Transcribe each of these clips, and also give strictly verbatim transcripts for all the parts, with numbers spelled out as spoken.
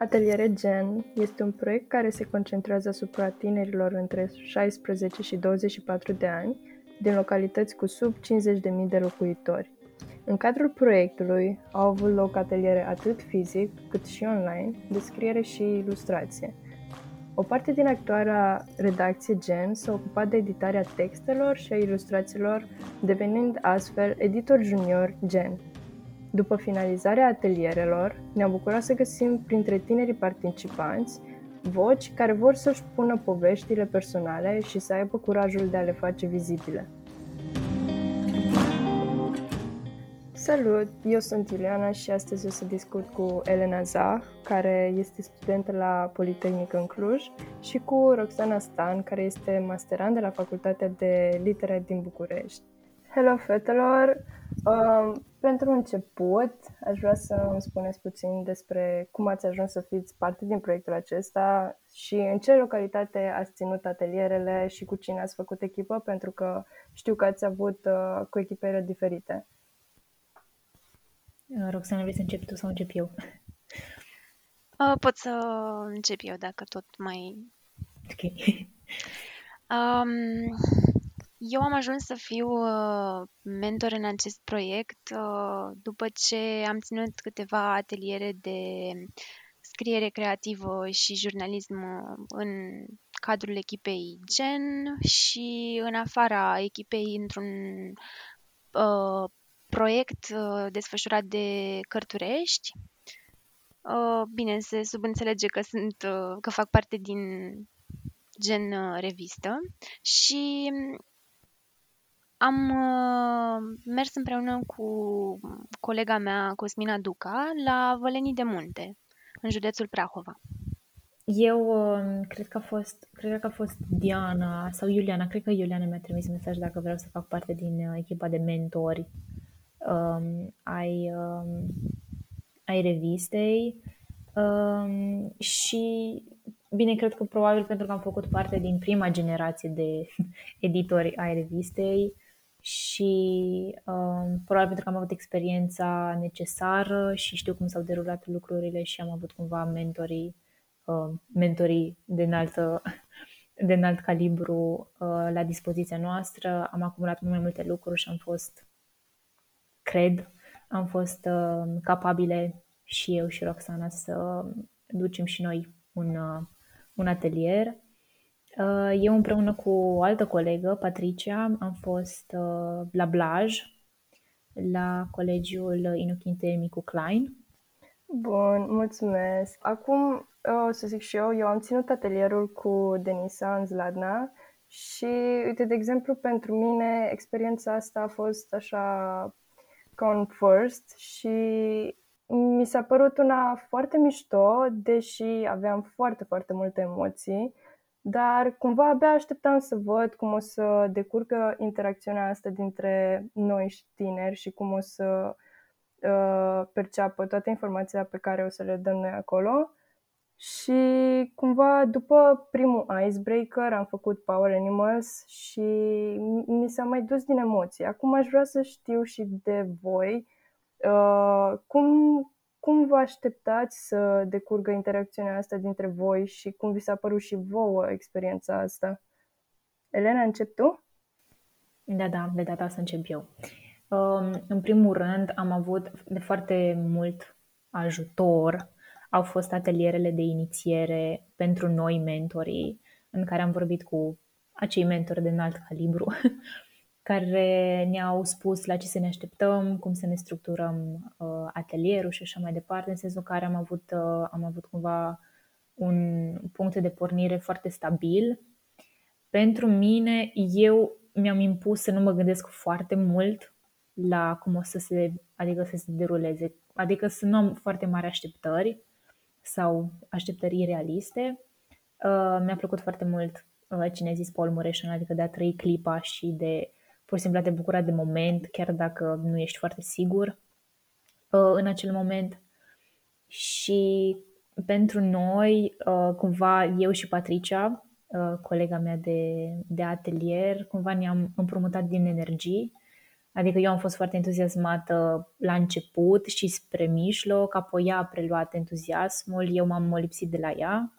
Atelierul GEN este un proiect care se concentrează asupra tinerilor între șaisprezece și douăzeci și patru de ani din localități cu sub cincizeci de mii de locuitori. În cadrul proiectului au avut loc ateliere atât fizic cât și online, de scriere și ilustrație. O parte din actuala redacție GEN s-a ocupat de editarea textelor și a ilustrațiilor, devenind astfel editor junior GEN. După finalizarea atelierelor, ne-am bucurat să găsim printre tinerii participanți voci care vor să-și pună poveștile personale și să aibă curajul de a le face vizibile. Salut! Eu sunt Iuliana și astăzi o să discut cu Elena Zah, care este studentă la Politehnică în Cluj, și cu Roxana Stan, care este masterand de la Facultatea de Litere din București. Hello, fetelor! Um, pentru început, aș vrea să îmi spuneți puțin despre cum ați ajuns să fiți parte din proiectul acesta și în ce localitate ați ținut atelierele și cu cine ați făcut echipă, pentru că știu că ați avut uh, cu echipele diferite. Roxana, vrei să începi tu sau încep eu? Pot să încep eu, dacă tot mai... Ok. Um, eu am ajuns să fiu mentor în acest proiect după ce am ținut câteva ateliere de scriere creativă și jurnalism în cadrul echipei GEN și în afara echipei într-un uh, proiect uh, desfășurat de Cărturești. Uh, bine, se subînțelege că, sunt, uh, că fac parte din GEN uh, revistă și am uh, mers împreună cu colega mea, Cosmina Duca, la Vălenii de Munte, în județul Prahova. Eu uh, cred, că a fost, cred că a fost Diana sau Iuliana, cred că Iuliana mi-a trimis mesaj dacă vreau să fac parte din echipa de mentori Um, ai, um, ai revistei um, și bine, cred că probabil pentru că am făcut parte din prima generație de editori ai revistei și um, probabil pentru că am avut experiența necesară și știu cum s-au derulat lucrurile și am avut cumva mentorii, um, mentorii de înaltă de înalt calibru uh, la dispoziția noastră, am acumulat mult mai multe lucruri și am fost Cred, am fost uh, capabile și eu și Roxana să ducem și noi un, uh, un atelier. Uh, eu împreună cu o altă colegă, Patricia, am fost uh, la Blaj, la colegiul Inochentie Micu Klein. Bun, mulțumesc! Acum o să zic și eu, eu am ținut atelierul cu Denisa în Zladna. Și, uite, de exemplu, pentru mine experiența asta a fost așa... con first și mi s-a părut una foarte mișto, deși aveam foarte, foarte multe emoții, dar cumva abia așteptam să văd cum o să decurgă interacțiunea asta dintre noi și tineri și cum o să uh, perceapă toate informațiile pe care o să le dăm noi acolo. Și cumva după primul icebreaker am făcut Power Animals și mi s-a mai dus din emoții. Acum aș vrea să știu și de voi uh, cum, cum vă așteptați să decurgă interacțiunea asta dintre voi și cum vi s-a părut și vouă experiența asta. Elena, încep tu? Da, da, de data să încep eu. Uh, în primul rând am avut de foarte mult ajutor. Au fost atelierele de inițiere pentru noi mentorii, în care am vorbit cu acei mentori de înalt calibru, care ne-au spus la ce să ne așteptăm, cum să ne structurăm uh, atelierul și așa mai departe, în sensul în care am avut, uh, am avut cumva un punct de pornire foarte stabil. Pentru mine, eu mi-am impus să nu mă gândesc foarte mult la cum o să se, adică să se deruleze, adică să nu am foarte mari așteptări sau așteptări realiste. Uh, mi-a plăcut foarte mult uh, cine a zis Paul Mureșan, adică de a trăi clipa și de pur și simplu a te bucura de moment, chiar dacă nu ești foarte sigur uh, în acel moment. Și pentru noi, uh, cumva eu și Patricia, uh, colega mea de, de atelier, cumva ne-am împrumutat din energii Adică eu am fost foarte entuziasmată la început și spre mijloc, apoi ea a preluat entuziasmul, eu m-am lipsit de la ea.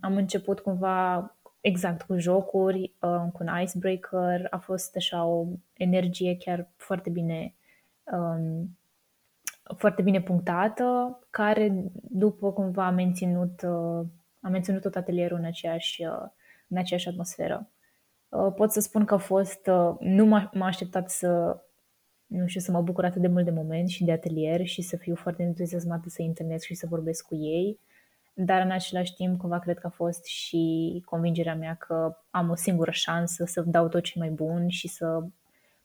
Am început cumva exact cu jocuri, cu un icebreaker, a fost așa o energie chiar foarte bine, foarte bine punctată, care după cumva a menținut, a menținut tot atelierul în aceeași, în aceeași atmosferă. Pot să spun că a fost, nu m-am așteptat să, nu știu, să mă bucur atât de mult de moment și de atelier și să fiu foarte entuziasmată să întâlnesc și să vorbesc cu ei, dar în același timp cumva cred că a fost și convingerea mea că am o singură șansă să dau tot ce mai bun și să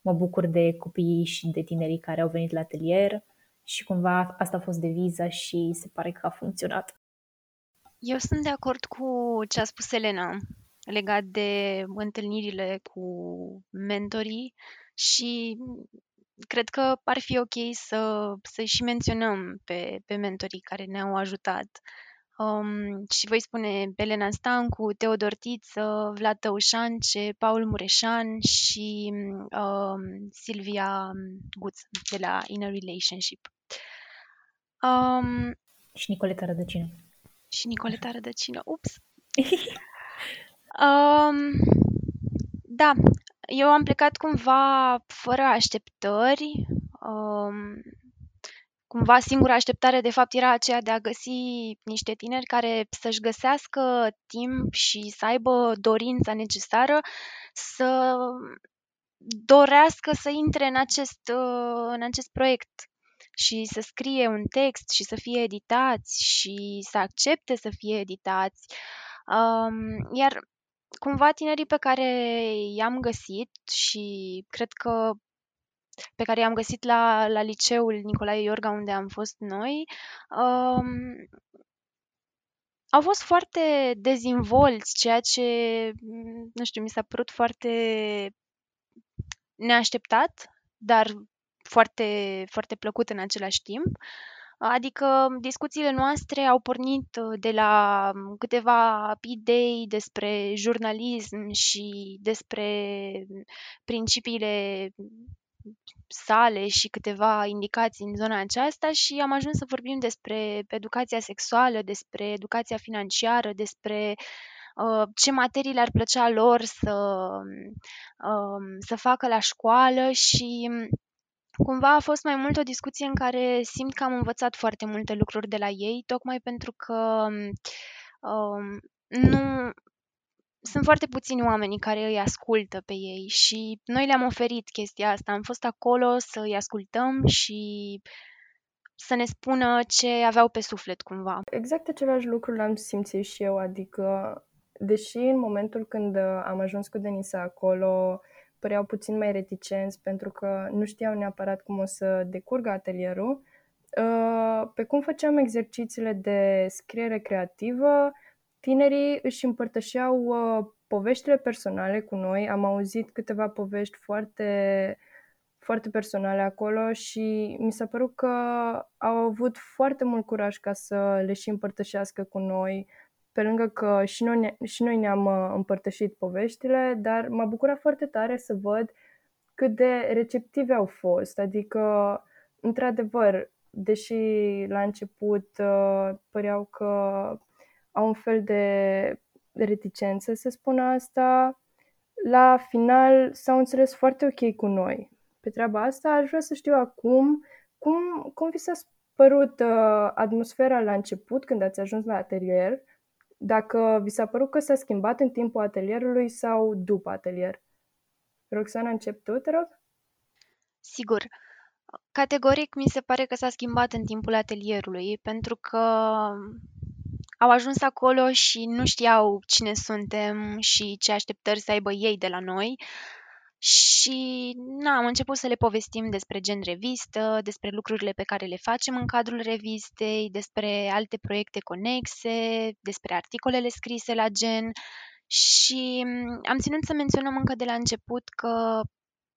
mă bucur de copiii și de tinerii care au venit la atelier și cumva asta a fost deviza și se pare că a funcționat. Eu sunt de acord cu ce a spus Elena legat de întâlnirile cu mentorii și cred că ar fi ok să, să și menționăm pe, pe mentorii care ne-au ajutat. Um, și voi spune Belena Stancu, Teodortiță, Vlad Tăușance, Paul Mureșan și um, Silvia Guț de la In a Relationship. Um, și Nicoleta Rădăcină. Și Nicoleta Rădăcină, ups! Um, da, eu am plecat cumva fără așteptări, um, cumva singura așteptare de fapt era aceea de a găsi niște tineri care să-și găsească timp și să aibă dorința necesară să dorească să intre în acest, în acest proiect și să scrie un text și să fie editați și să accepte să fie editați. Um, iar cumva tinerii pe care i-am găsit și cred că pe care i-am găsit la, la liceul Nicolae Iorga, unde am fost noi, um, au fost foarte dezinvolți, ceea ce, nu știu, mi s-a părut foarte neașteptat, dar foarte, foarte plăcut în același timp. Adică discuțiile noastre au pornit de la câteva idei despre jurnalism și despre principiile sale și câteva indicații în zona aceasta și am ajuns să vorbim despre educația sexuală, despre educația financiară, despre uh, ce materii le-ar plăcea lor să, uh, să facă la școală și cumva a fost mai mult o discuție în care simt că am învățat foarte multe lucruri de la ei, tocmai pentru că um, nu sunt foarte puțini oamenii care îi ascultă pe ei și noi le-am oferit chestia asta. Am fost acolo să îi ascultăm și să ne spună ce aveau pe suflet cumva. Exact același lucru l-am simțit și eu, adică deși în momentul când am ajuns cu Denisa acolo păreau puțin mai reticenți pentru că nu știau neapărat cum o să decurgă atelierul. Pe cum făceam exercițiile de scriere creativă, tinerii își împărtășeau poveștile personale cu noi. Am auzit câteva povești foarte, foarte personale acolo și mi s-a părut că au avut foarte mult curaj ca să le și împărtășească cu noi. Pe lângă că și noi, ne- și noi ne-am împărtășit poveștile, dar m-a bucurat foarte tare să văd cât de receptive au fost. Adică, într-adevăr, deși la început păreau că au un fel de reticență, să spună asta, la final s-au înțeles foarte ok cu noi. Pe treaba asta aș vrea să știu acum cum, cum vi s-a părut uh, atmosfera la început când ați ajuns la atelier, dacă vi s-a părut că s-a schimbat în timpul atelierului sau după atelier. Roxana, încep tu, te rog? Sigur. Categoric mi se pare că s-a schimbat în timpul atelierului, pentru că au ajuns acolo și nu știau cine suntem și ce așteptări să aibă ei de la noi. Și na, am început să le povestim despre gen revistă, despre lucrurile pe care le facem în cadrul revistei, despre alte proiecte conexe, despre articolele scrise la gen și am ținut să menționăm încă de la început că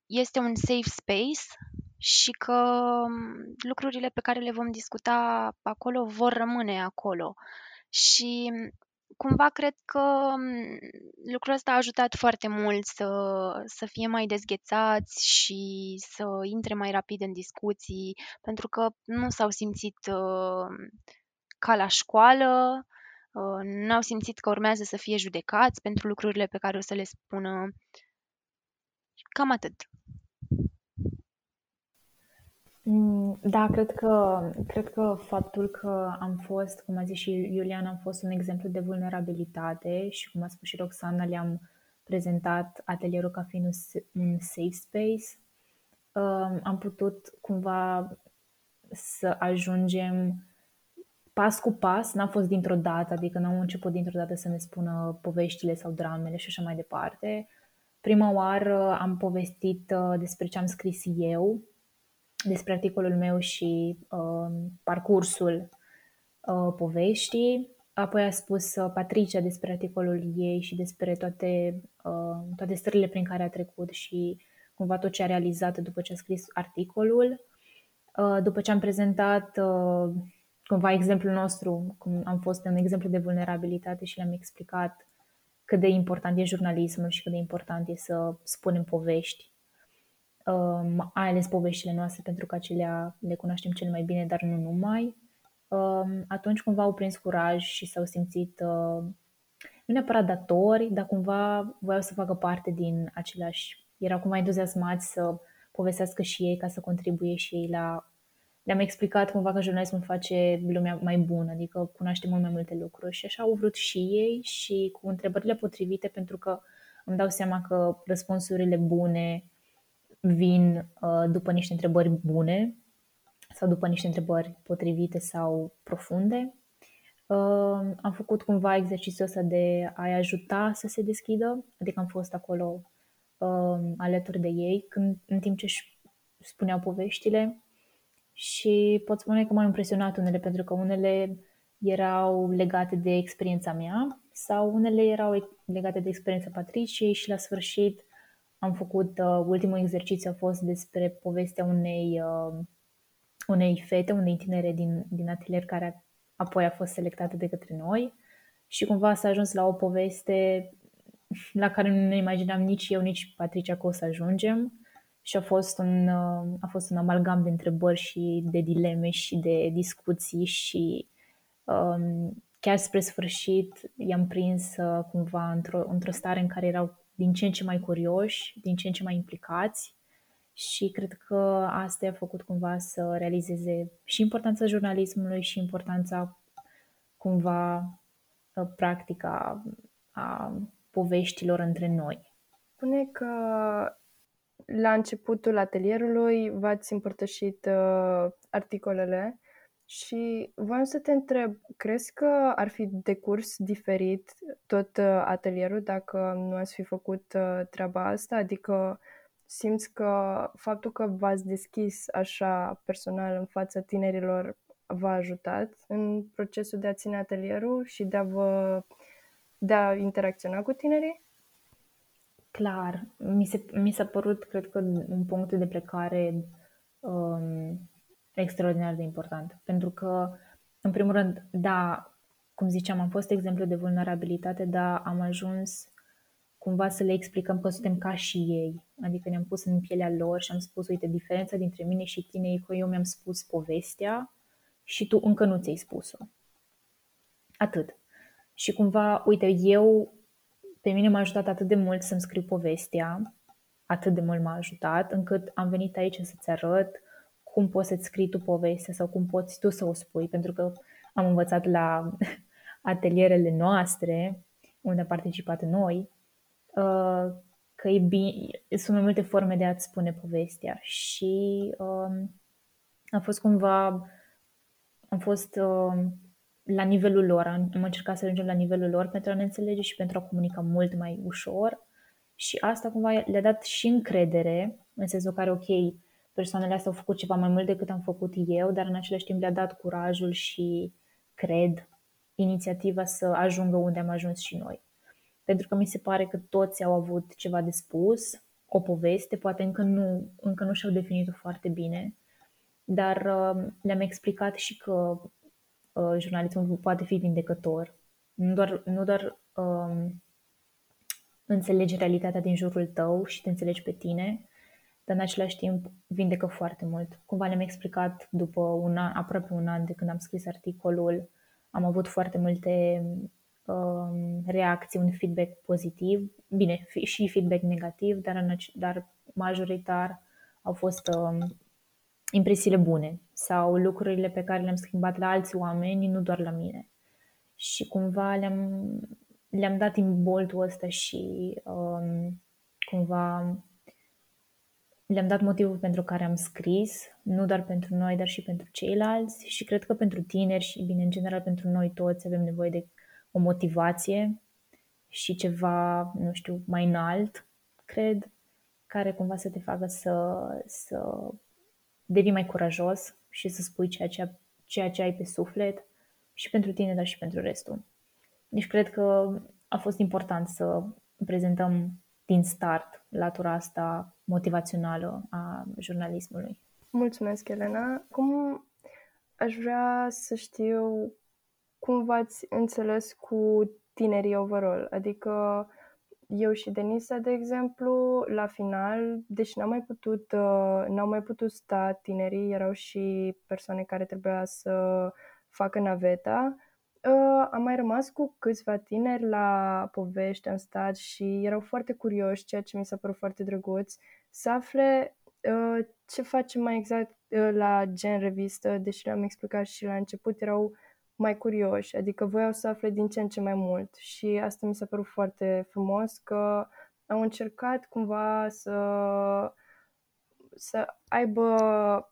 este un safe space și că lucrurile pe care le vom discuta acolo vor rămâne acolo. Și cumva cred că lucrul ăsta a ajutat foarte mult să, să fie mai dezghețați și să intre mai rapid în discuții, pentru că nu s-au simțit uh, ca la școală, uh, n-au simțit că urmează să fie judecați pentru lucrurile pe care o să le spună. Cam atât. Da, cred că, cred că faptul că am fost, cum a zis și Iuliana, am fost un exemplu de vulnerabilitate și, cum a spus și Roxana, le-am prezentat atelierul ca fiind un safe space. Am putut cumva să ajungem pas cu pas, n-a fost dintr-o dată, adică n-am început dintr-o dată să ne spună poveștile sau dramele și așa mai departe. Prima oară am povestit despre ce am scris eu, despre articolul meu și uh, parcursul uh, poveștii. Apoi a spus uh, Patricia despre articolul ei și despre toate, uh, toate stările prin care a trecut și cumva tot ce a realizat după ce a scris articolul. Uh, după ce am prezentat uh, cumva exemplul nostru, cum am fost un exemplu de vulnerabilitate și le-am explicat cât de important e jurnalismul și cât de important e să spunem povești. Um, ai ales poveștile noastre pentru că acelea le cunoaștem cel mai bine, dar nu numai. Um, atunci cumva au prins curaj și s-au simțit uh, nu neapărat datori, dar cumva voiau să facă parte din același. Erau cumva entuziasmați să povestească și ei ca să contribuie și ei la... Le-am explicat cumva că jurnalismul face lumea mai bună, adică cunoaște mult mai multe lucruri și așa au vrut și ei și cu întrebările potrivite, pentru că îmi dau seama că răspunsurile bune vin uh, după niște întrebări bune sau după niște întrebări potrivite sau profunde. Uh, am făcut cumva exercițiul ăsta de a-i ajuta să se deschidă, adică am fost acolo uh, alături de ei când, în timp ce își spuneau poveștile și pot spune că m-au impresionat unele, pentru că unele erau legate de experiența mea sau unele erau legate de experiența Patriciei și la sfârșit am făcut, uh, ultimul exercițiu a fost despre povestea unei, uh, unei fete, unei tinere din, din atelier, care apoi a fost selectată de către noi și cumva s-a ajuns la o poveste la care nu ne imaginam nici eu, nici Patricia că o să ajungem și a fost un, uh, a fost un amalgam de întrebări și de dileme și de discuții și um, chiar spre sfârșit i-am prins uh, cumva într-o, într-o stare în care erau din ce în ce mai curioși, din ce în ce mai implicați și cred că asta i-a făcut cumva să realizeze și importanța jurnalismului și importanța cumva practica a poveștilor între noi. Spune că la începutul atelierului v-ați împărtășit uh, articolele și voiam să te întreb, crezi că ar fi decurs diferit tot atelierul dacă nu ați fi făcut treaba asta? Adică simți că faptul că v-ați deschis așa personal în fața tinerilor v-a ajutat în procesul de a ține atelierul și de a, vă, de a interacționa cu tinerii? Clar. Mi, se, mi s-a părut, cred că, un punct de plecare... Um... extraordinar de important, pentru că, în primul rând, da, cum ziceam, am fost exemplu de vulnerabilitate, dar am ajuns cumva să le explicăm că suntem ca și ei, adică ne-am pus în pielea lor și am spus, uite, diferența dintre mine și tine e că eu mi-am spus povestea și tu încă nu ți-ai spus-o. Atât. Și cumva, uite, eu, pe mine m-a ajutat atât de mult să-mi scriu povestea, atât de mult m-a ajutat, încât am venit aici să-ți arăt cum poți să-ți scrii tu povestea sau cum poți tu să o spui, pentru că am învățat la atelierele noastre, unde am participat noi, că e bine, sunt mai multe forme de a-ți spune povestea și am fost cumva, am fost la nivelul lor, am încercat să ajungem la nivelul lor pentru a ne înțelege și pentru a comunica mult mai ușor și asta cumva le-a dat și încredere, în sensul care, ok, persoanele astea au făcut ceva mai mult decât am făcut eu, dar în același timp le-a dat curajul și, cred, inițiativa să ajungă unde am ajuns și noi. Pentru că mi se pare că toți au avut ceva de spus, o poveste, poate încă nu, încă nu și-au definit-o foarte bine, dar uh, le-am explicat și că uh, jurnalismul poate fi vindecător nu doar, nu doar um, înțelegi realitatea din jurul tău și te înțelegi pe tine, dar în același timp vindecă foarte mult. Cumva ne-am explicat după un an, aproape un an de când am scris articolul, am avut foarte multe um, reacții, un feedback pozitiv, bine, și feedback negativ, dar, în, dar majoritar au fost um, impresiile bune sau lucrurile pe care le-am schimbat la alți oameni, nu doar la mine. Și cumva le-am, le-am dat imboltul ăsta și um, cumva le-am dat motivul pentru care am scris, nu doar pentru noi, dar și pentru ceilalți. Și cred că pentru tineri și, bine, în general pentru noi toți avem nevoie de o motivație și ceva, nu știu, mai înalt, cred, care cumva să te facă să, să devii mai curajos și să spui ceea ce, ceea ce ai pe suflet și pentru tine, dar și pentru restul. Deci cred că a fost important să prezentăm din start latura asta motivațională a jurnalismului. Mulțumesc, Elena. Cum aș vrea să știu cum v-ați înțeles cu tinerii overall? Adică eu și Denisa, de exemplu, la final, deși n-am mai putut, n-au mai putut sta tinerii, erau și persoane care trebuia să facă naveta, am mai rămas cu câțiva tineri la povești, am stat și erau foarte curioși, ceea ce mi s-a părut foarte drăguț, să afle uh, ce facem mai exact uh, la Gen Revistă, deși le-am explicat și la început, erau mai curioși, adică voiau să afle din ce în ce mai mult și asta mi s-a părut foarte frumos, că au încercat cumva să, să aibă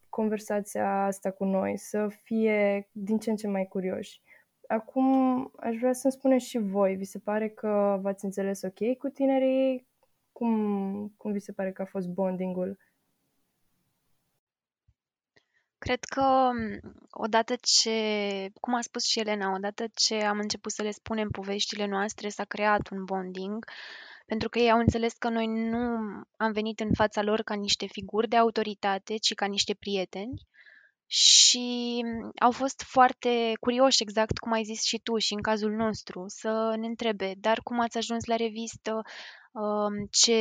conversația asta cu noi, să fie din ce în ce mai curioși. Acum aș vrea să-mi spuneți și voi, vi se pare că v-ați înțeles ok cu tinerii? Cum, cum vi se pare că a fost bonding-ul? Cred că odată ce, cum a spus și Elena, odată ce am început să le spunem poveștile noastre, s-a creat un bonding, pentru că ei au înțeles că noi nu am venit în fața lor ca niște figuri de autoritate, ci ca niște prieteni. Și au fost foarte curioși, exact cum ai zis și tu și în cazul nostru, să ne întrebe, dar cum ați ajuns la revistă, ce,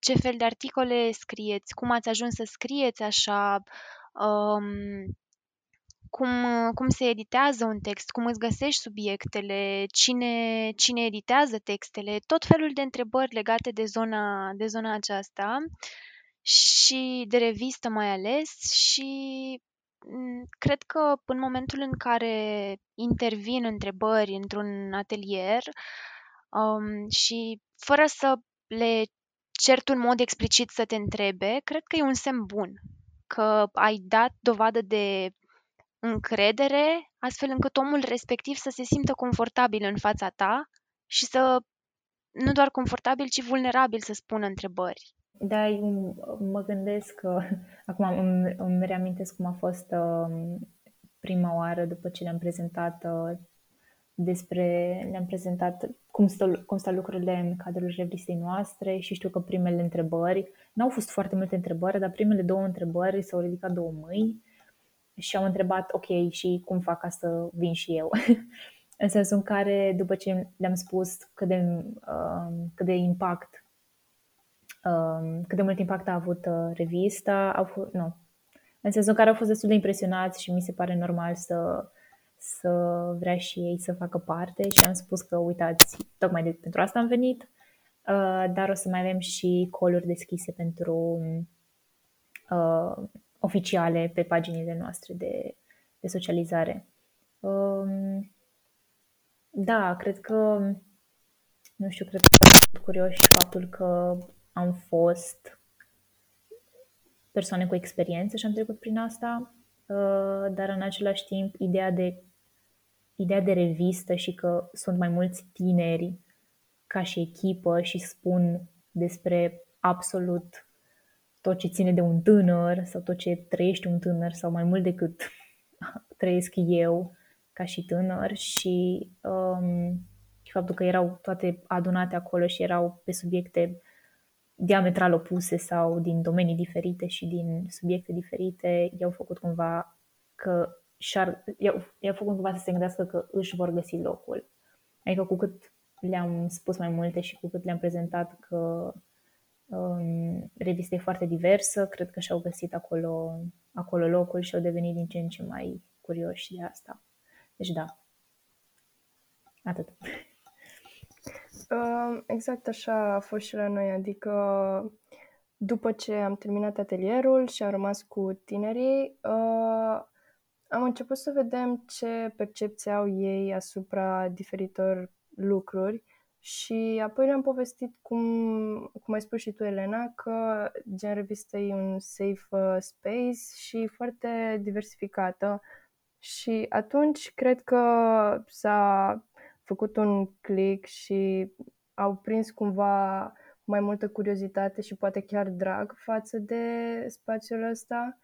ce fel de articole scrieți, cum ați ajuns să scrieți așa, cum, cum se editează un text, cum îți găsești subiectele, cine, cine editează textele, tot felul de întrebări legate de zona, de zona aceasta și de revistă mai ales. Și cred că în momentul în care intervin întrebări într-un atelier um, și fără să le cert în mod explicit să te întrebe, cred că e un semn bun, că ai dat dovadă de încredere, astfel încât omul respectiv să se simtă confortabil în fața ta și să, nu doar confortabil, ci vulnerabil să spună întrebări. Da, eu mă gândesc că acum îmi, îmi reamintesc cum a fost uh, prima oară după ce le-am prezentat uh, despre, le-am prezentat cum stau, cum stau lucrurile în cadrul revistei noastre și știu că primele întrebări, n-au fost foarte multe întrebări, dar primele două întrebări s-au ridicat două mâini și am întrebat, ok, și cum fac ca să vin și eu? În sensul în care, după ce le-am spus cât de, uh, cât de impact cât de mult impact a avut revista, au fost, nu. În sensul în care au fost destul de impresionați și mi se pare normal să, să vrea și ei să facă parte și am spus că uitați, tocmai de, pentru asta am venit, dar o să mai avem și call-uri deschise pentru uh, oficiale pe paginile noastre de, de socializare. Uh, da, cred că, nu știu, cred că sunt curioși faptul că am fost persoane cu experiență și am trecut prin asta, dar în același timp ideea de, ideea de revistă și că sunt mai mulți tineri ca și echipă și spun despre absolut tot ce ține de un tânăr sau tot ce trăiește un tânăr sau mai mult decât trăiesc eu ca și tânăr și um, faptul că erau toate adunate acolo și erau pe subiecte diametral opuse sau din domenii diferite și din subiecte diferite, i-au făcut cumva că și-ar, i-au, i-au făcut cumva să se gândească că își vor găsi locul. Adică cu cât le-am spus mai multe și cu cât le-am prezentat că um, revista e foarte diversă, cred că și-au găsit acolo, acolo locul și au devenit din ce în ce mai curioși de asta. Deci da, atât. Exact așa a fost și la noi, adică după ce am terminat atelierul și am rămas cu tinerii, am început să vedem ce percepție au ei asupra diferitor lucruri și apoi le-am povestit, cum, cum ai spus și tu, Elena, că gen revista e un safe space și foarte diversificată și atunci cred că s-a făcut un click și au prins cumva mai multă curiozitate și poate chiar drag față de spațiul ăsta.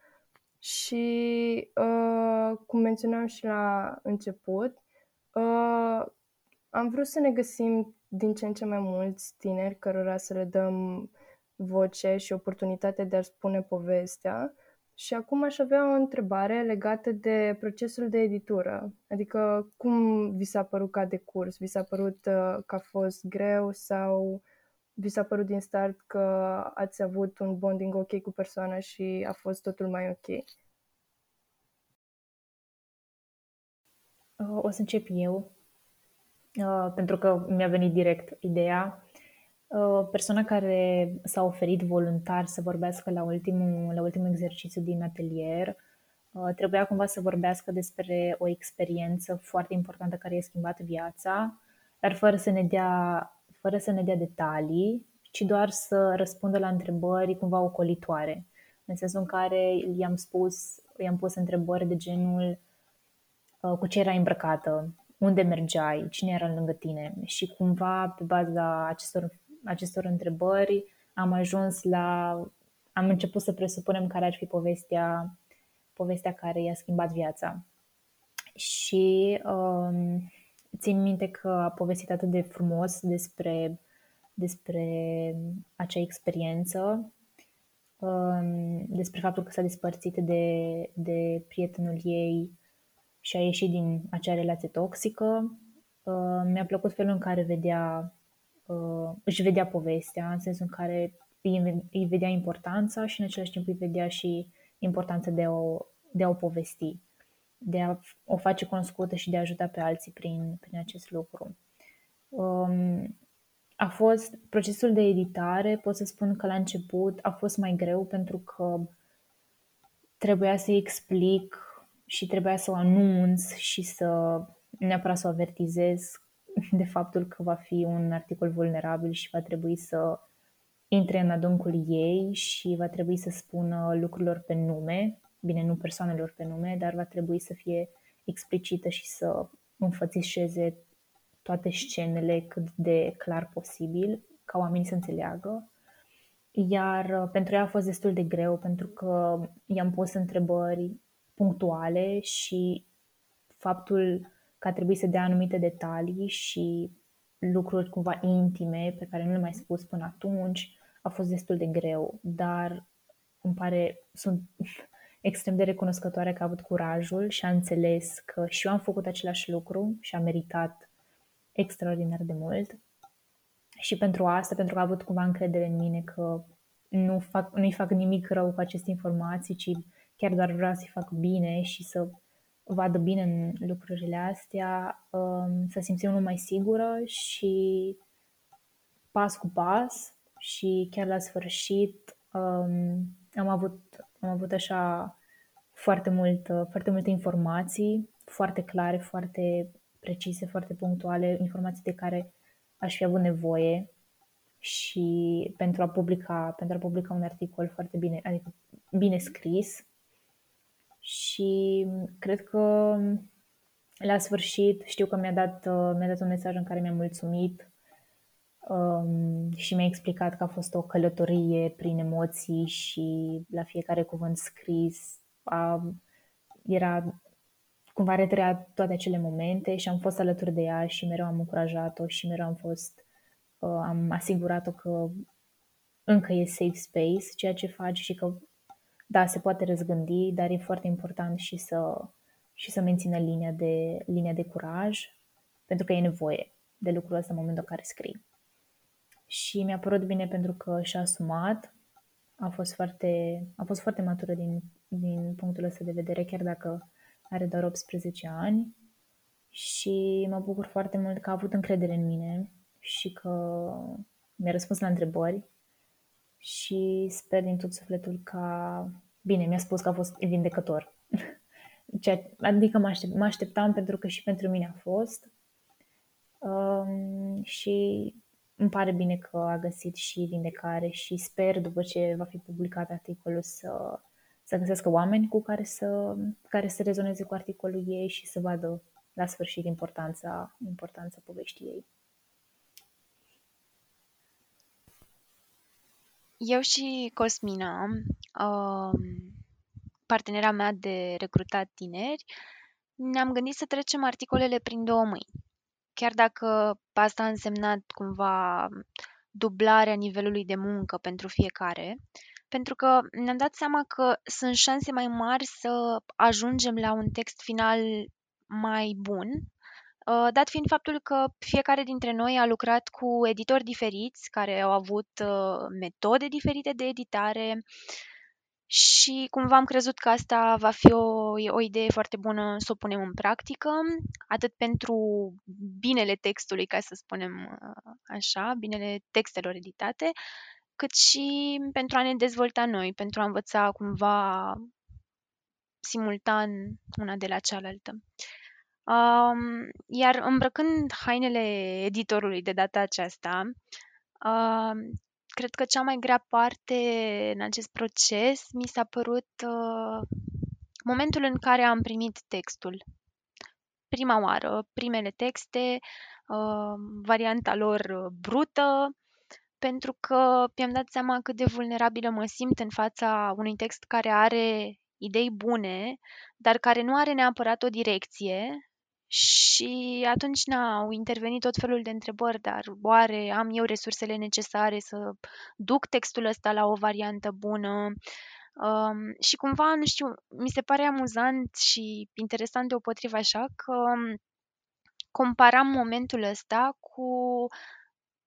Și uh, cum menționam și la început, uh, am vrut să ne găsim din ce în ce mai mulți tineri cărora să le dăm voce și oportunitate de a spune povestea. Și acum aș avea o întrebare legată de procesul de editură. Adică cum vi s-a părut ca decurs? Vi s-a părut uh, că a fost greu sau vi s-a părut din start că ați avut un bonding ok cu persoana și a fost totul mai ok? O să încep eu, uh, pentru că mi-a venit direct ideea. Persoana care s-a oferit voluntar să vorbească la ultimul, la ultimul exercițiu din atelier trebuia cumva să vorbească despre o experiență foarte importantă care i-a schimbat viața, dar fără să ne dea, fără să ne dea detalii, ci doar să răspundă la întrebări cumva ocolitoare. În sensul în care i-am spus, i-am pus întrebări de genul cu ce era îmbrăcată, unde mergeai, cine era lângă tine și cumva pe baza acestor acestor întrebări am ajuns la, am început să presupunem care ar fi povestea, povestea care i-a schimbat viața. Și um, țin minte că a povestit atât de frumos despre, despre acea experiență, um, despre faptul că s-a despărțit de, de prietenul ei și a ieșit din acea relație toxică. Uh, mi-a plăcut felul în care vedea Uh, își vedea povestea, în sensul în care îi, îi vedea importanța și în același timp îi vedea și importanța de a, de a o povesti, de a o face cunoscută și de a ajuta pe alții prin, prin acest lucru. Um, a fost procesul de editare, pot să spun că la început a fost mai greu pentru că trebuia să-i explic și trebuia să o anunț și să neapărat să o avertizez de faptul că va fi un articol vulnerabil și va trebui să intre în adâncul ei și va trebui să spună lucrurilor pe nume, bine, nu persoanelor pe nume, dar va trebui să fie explicită și să înfățișeze toate scenele cât de clar posibil, ca oamenii să înțeleagă. Iar pentru ea a fost destul de greu pentru că i-am pus întrebări punctuale și faptul că a trebuit să dea anumite detalii și lucruri cumva intime pe care nu le mai spus până atunci, a fost destul de greu, dar îmi pare, sunt extrem de recunoscătoare că a avut curajul și a înțeles că și eu am făcut același lucru și a meritat extraordinar de mult. Și pentru asta, pentru că a avut cumva încredere în mine că nu fac, nu-i fac nimic rău cu aceste informații, ci chiar doar vreau să-i fac bine și să vadă bine în lucrurile astea, să simți unul mai sigură și pas cu pas și chiar la sfârșit am avut, am avut așa foarte, mult, foarte multe informații, foarte clare, foarte precise, foarte punctuale, informații de care aș fi avut nevoie și pentru a publica, pentru a publica un articol foarte bine, adică bine scris. Și cred că la sfârșit știu că mi-a dat, mi-a dat un mesaj în care mi-a mulțumit um, și mi-a explicat că a fost o călătorie prin emoții și la fiecare cuvânt scris a, era cumva retrăia toate acele momente și am fost alături de ea și mereu am încurajat-o și mereu am fost, uh, am asigurat-o că încă e safe space ceea ce faci și că da, se poate răzgândi, dar e foarte important și să, și să mențină linia de, linia de curaj, pentru că e nevoie. de lucrul ăsta în momentul în care scrii. Și mi-a părut bine pentru că și-a asumat, a fost foarte, a fost foarte matură din, din punctul ăsta de vedere, chiar dacă are doar optsprezece ani. Și mă bucur foarte mult că a avut încredere în mine și că mi-a răspuns la întrebări și sper din tot sufletul că, bine, mi-a spus că a fost vindecător. Adică mă, aștept, mă așteptam pentru că și pentru mine a fost um, și îmi pare bine că a găsit și vindecare și sper după ce va fi publicat articolul să, să găsească oameni cu care să, care să rezoneze cu articolul ei și să vadă la sfârșit importanța, importanța poveștii ei. Eu și Cosmina, partenera mea de recrutat tineri, ne-am gândit să trecem articolele prin două mâini. Chiar dacă asta a însemnat cumva dublarea nivelului de muncă pentru fiecare, pentru că ne-am dat seama că sunt șanse mai mari să ajungem la un text final mai bun, dat fiind faptul că fiecare dintre noi a lucrat cu editori diferiți, care au avut metode diferite de editare și cumva am crezut că asta va fi o, o idee foarte bună să o punem în practică, atât pentru binele textului, ca să spunem așa, binele textelor editate, cât și pentru a ne dezvolta noi, pentru a învăța cumva simultan una de la cealaltă. Um, iar îmbrăcând hainele editorului de data aceasta, uh, cred că cea mai grea parte în acest proces mi s-a părut uh, momentul în care am primit textul. Prima oară, primele texte, uh, varianta lor brută, pentru că mi-am dat seama cât de vulnerabilă mă simt în fața unui text care are idei bune, dar care nu are neapărat o direcție. Și atunci n-au intervenit tot felul de întrebări, dar oare am eu resursele necesare să duc textul ăsta la o variantă bună? Um, și cumva, nu știu, mi se pare amuzant și interesant deopotrivă așa că comparam momentul ăsta cu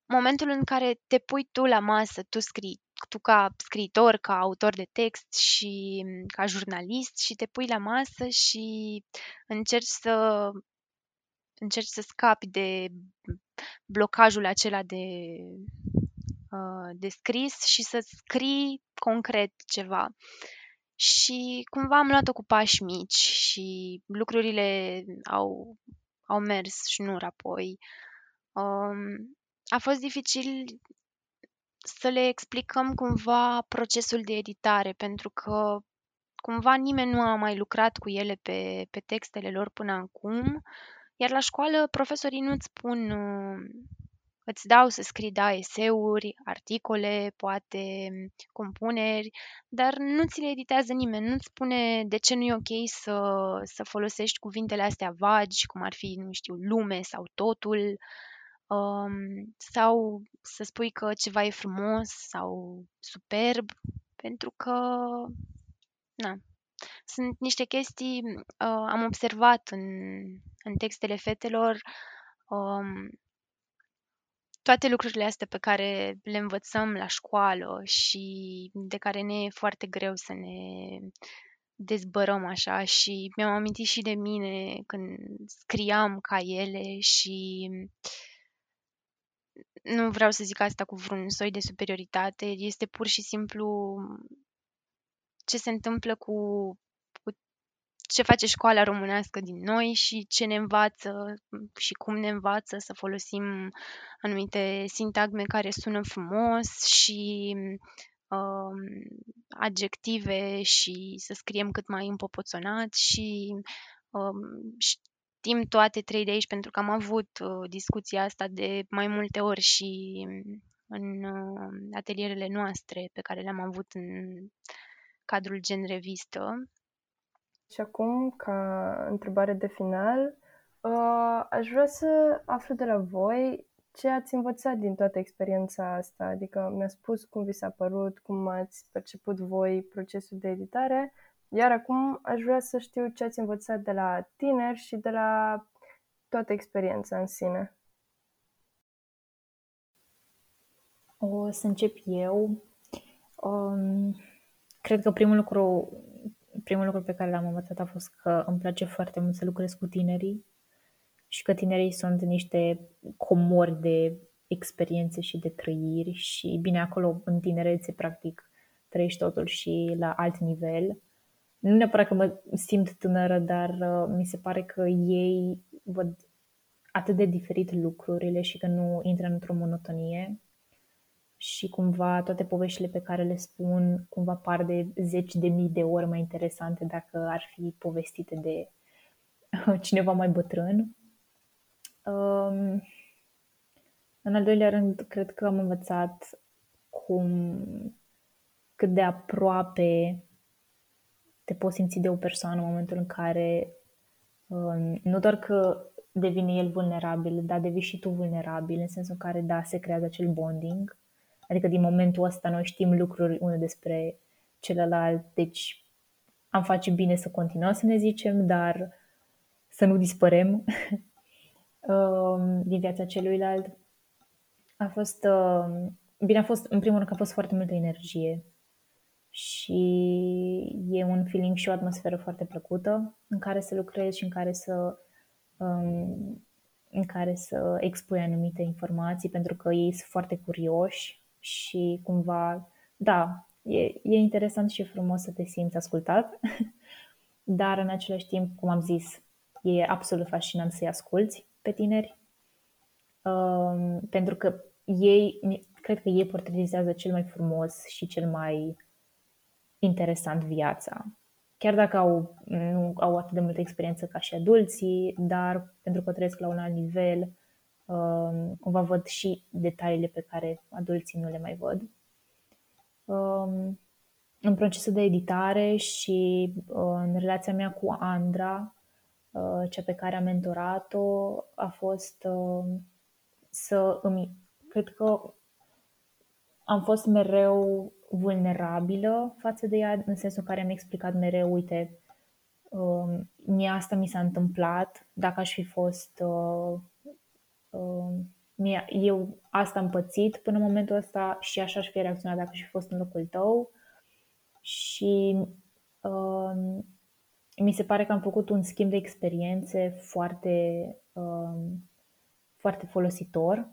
momentul în care te pui tu la masă, tu scrii, tu ca scriitor, ca autor de text și ca jurnalist și te pui la masă și încerci să încerci să scapi de blocajul acela de, de scris și să scrii concret ceva. Și cumva am luat-o cu pași mici și lucrurile au, au mers șnur-apoi. A fost dificil să le explicăm cumva procesul de editare, pentru că cumva nimeni nu a mai lucrat cu ele pe, pe textele lor până acum, iar la școală profesorii nu îți spun, îți dau să scrii, da, eseuri, articole, poate compuneri, dar nu ți le editează nimeni, nu-ți spune de ce nu e ok să, să folosești cuvintele astea vagi, cum ar fi, nu știu, lume sau totul, sau să spui că ceva e frumos sau superb, pentru că na, sunt niște chestii, uh, am observat în, în textele fetelor, um, toate lucrurile astea pe care le învățăm la școală și de care ne e foarte greu să ne dezbărăm așa, și mi-am amintit și de mine când scriam ca ele și nu vreau să zic asta cu vreun soi de superioritate, este pur și simplu ce se întâmplă cu, cu ce face școala românească din noi și ce ne învață și cum ne învață să folosim anumite sintagme care sună frumos și uh, adjective și să scriem cât mai împopoțonat și uh, știm toate trei de aici, pentru că am avut uh, discuția asta de mai multe ori și în uh, atelierele noastre pe care le-am avut în cadrul Gen Revistă. Și acum, ca întrebare de final, uh, aș vrea să aflu de la voi ce ați învățat din toată experiența asta. Adică mi-a spus cum vi s-a părut, cum ați perceput voi procesul de editare. Iar acum aș vrea să știu ce ați învățat de la tineri și de la toată experiența în sine. O să încep eu. Um, cred că primul lucru, primul lucru pe care l-am învățat a fost că îmi place foarte mult să lucrez cu tinerii și că tinerii sunt niște comori de experiențe și de trăiri și, bine, acolo în tinerețe practic trăiești totul și la alt nivel. Nu neapărat că mă simt tânără, dar uh, mi se pare că ei văd atât de diferit lucrurile și că nu intră într-o monotonie și cumva toate poveștile pe care le spun cumva par de zeci de mii de ori mai interesante dacă ar fi povestite de cineva mai bătrân. Um, în al doilea rând, cred că am învățat cum cât de aproape te poți simți de o persoană în momentul în care um, nu doar că devine el vulnerabil, dar devii și tu vulnerabil, în sensul în care, da, se creează acel bonding. Adică din momentul ăsta noi știm lucruri unul despre celălalt, deci am face bine să continuăm să ne zicem, dar să nu dispărem din viața celuilalt. A fost, bine a fost, în primul rând că a fost foarte multă energie și e un feeling și o atmosferă foarte plăcută în care să lucrezi și în care să în care să expui anumite informații, pentru că ei sunt foarte curioși și cumva, da, e, e interesant și frumos să te simți ascultat, dar în același timp, cum am zis, e absolut fascinant să-i asculți pe tineri, um, pentru că ei, cred că ei portretizează cel mai frumos și cel mai interesant viața. Chiar dacă au, nu au atât de multă experiență ca și adulții, dar pentru că trăiesc la un alt nivel, um, cumva văd și detaliile pe care adulții nu le mai văd. Um, în procesul de editare și uh, în relația mea cu Andra, uh, cea pe care am mentorat-o, a fost uh, să îmi... Cred că am fost mereu... vulnerabilă față de ea, în sensul în care am explicat mereu, uite, um, mie asta mi s-a întâmplat, dacă aș fi fost uh, uh, mie, eu asta am pățit până în momentul ăsta și așa aș fi reacționat dacă aș fi fost în locul tău și uh, mi se pare că am făcut un schimb de experiențe foarte uh, foarte folositor,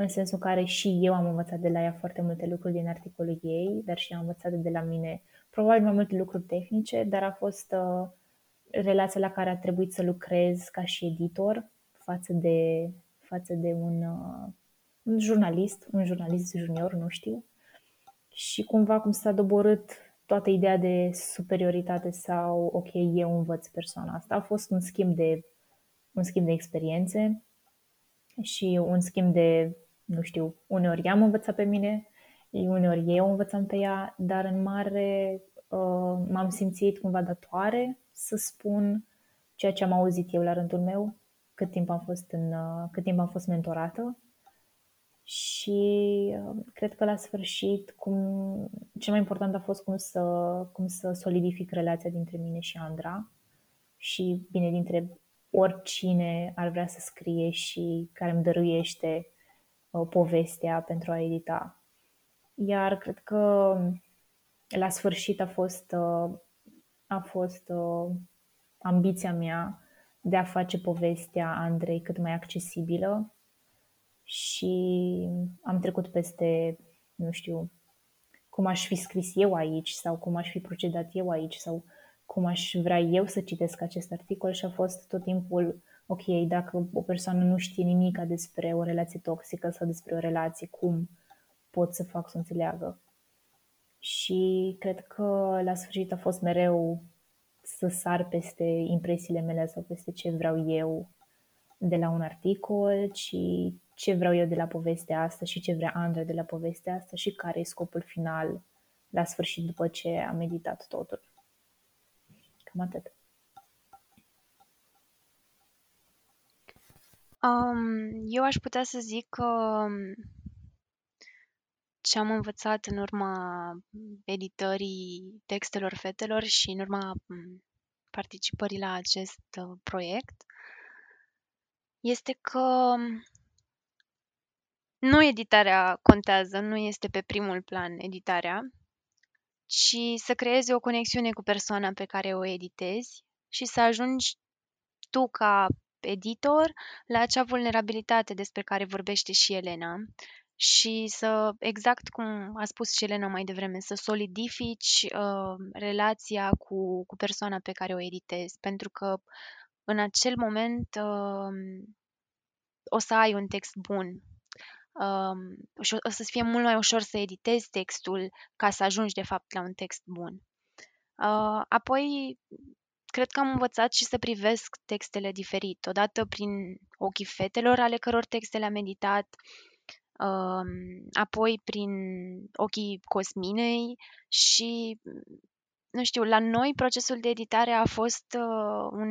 în sensul în care și eu am învățat de la ea foarte multe lucruri din articolul ei, dar și am învățat de la mine probabil mai multe lucruri tehnice, dar a fost uh, relația la care a trebuit să lucrez ca și editor față de, față de un, uh, un jurnalist, un jurnalist junior, nu știu, și cumva cum s-a doborât toată ideea de superioritate sau ok, eu învăț persoana asta. A fost un schimb de, un schimb de experiențe și un schimb de... Nu știu, uneori ea mă învăța pe mine, uneori eu învățam pe ea, dar în mare uh, m-am simțit cumva datoare să spun ceea ce am auzit eu la rândul meu, cât timp am fost, în, uh, cât timp am fost mentorată și uh, cred că la sfârșit cum, cel mai important a fost cum să, cum să solidific relația dintre mine și Andra și, bine, dintre oricine ar vrea să scrie și care îmi dăruiește povestea pentru a edita. Iar cred că la sfârșit a fost, a fost ambiția mea de a face povestea Andrei cât mai accesibilă și am trecut peste, nu știu, cum aș fi scris eu aici sau cum aș fi procedat eu aici sau cum aș vrea eu să citesc acest articol și a fost tot timpul ok, dacă o persoană nu știe nimica despre o relație toxică sau despre o relație, cum pot să fac să o înțeleagă? Și cred că la sfârșit a fost mereu să sar peste impresiile mele sau peste ce vreau eu de la un articol și ce vreau eu de la povestea asta și ce vrea Andra de la povestea asta și care e scopul final la sfârșit după ce am editat totul. Cam atât. Um, eu aș putea să zic că ce am învățat în urma editării textelor fetelor și în urma participării la acest proiect este că nu editarea contează, nu este pe primul plan editarea, ci să creezi o conexiune cu persoana pe care o editezi și să ajungi tu ca editor la acea vulnerabilitate despre care vorbește și Elena și să, exact cum a spus și Elena mai devreme, să solidifici uh, relația cu, cu persoana pe care o editezi, pentru că în acel moment uh, o să ai un text bun. Um, și o să-ți fie mult mai ușor să editezi textul ca să ajungi, de fapt, la un text bun. Uh, apoi, cred că am învățat și să privesc textele diferit, odată prin ochii fetelor ale căror texte le-am editat, uh, apoi prin ochii Cosminei și, nu știu, la noi procesul de editare a fost uh, un...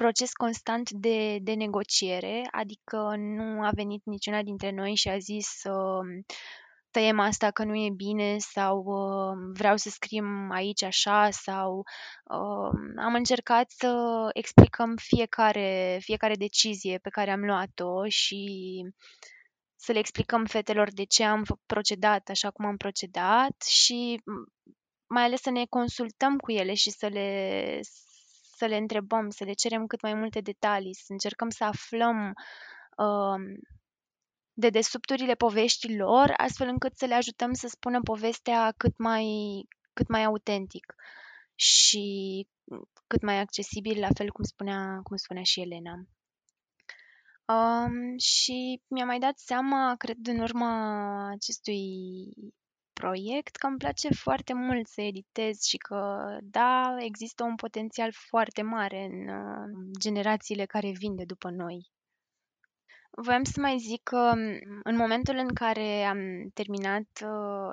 proces constant de, de negociere, adică nu a venit niciuna dintre noi și a zis uh, tăiem asta că nu e bine sau uh, vreau să scriem aici așa sau uh, am încercat să explicăm fiecare, fiecare decizie pe care am luat-o și să le explicăm fetelor de ce am procedat așa cum am procedat și mai ales să ne consultăm cu ele și să le... să le întrebăm, să le cerem cât mai multe detalii, să încercăm să aflăm uh, de desubturile poveștii lor, astfel încât să le ajutăm să spună povestea cât mai, cât mai autentic și cât mai accesibil, la fel cum spunea, cum spunea și Elena. Uh, și mi-a mai dat seama, cred, în urma acestui proiect, că îmi place foarte mult să editez și că, da, există un potențial foarte mare în generațiile care vin de după noi. Voiam să mai zic că în momentul în care am terminat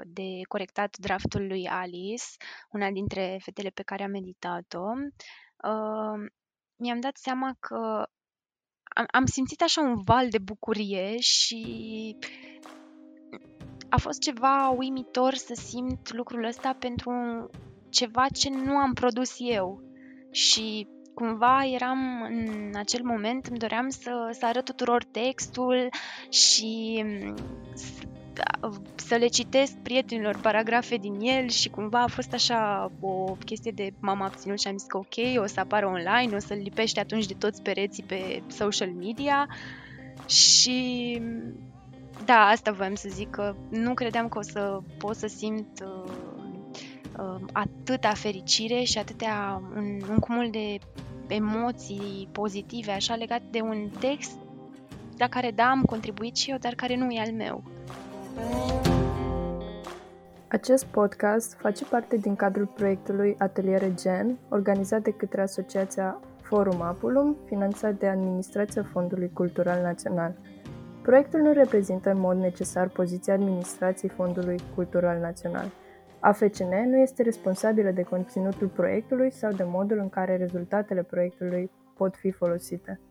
de corectat draftul lui Alice, una dintre fetele pe care am editat-o, mi-am dat seama că am simțit așa un val de bucurie și... a fost ceva uimitor să simt lucrul ăsta pentru ceva ce nu am produs eu și cumva eram în acel moment, îmi doream să, să arăt tuturor textul și să le citesc prietenilor paragrafe din el și cumva a fost așa o chestie de m-am abținut și am zis că ok, o să apară online, o să-l lipești atunci de toți pereții pe social media și... da, asta voiam să zic, că nu credeam că o să pot să simt uh, uh, atâta fericire și atâtea un, un cumul de emoții pozitive, așa, legat de un text la care, da, am contribuit și eu, dar care nu e al meu. Acest podcast face parte din cadrul proiectului Atelierul Gen, organizat de către Asociația Forum Apulum, finanțat de Administrația Fondului Cultural Național. Proiectul nu reprezintă în mod necesar poziția Administrației Fondului Cultural Național. A F C N nu este responsabilă de conținutul proiectului sau de modul în care rezultatele proiectului pot fi folosite.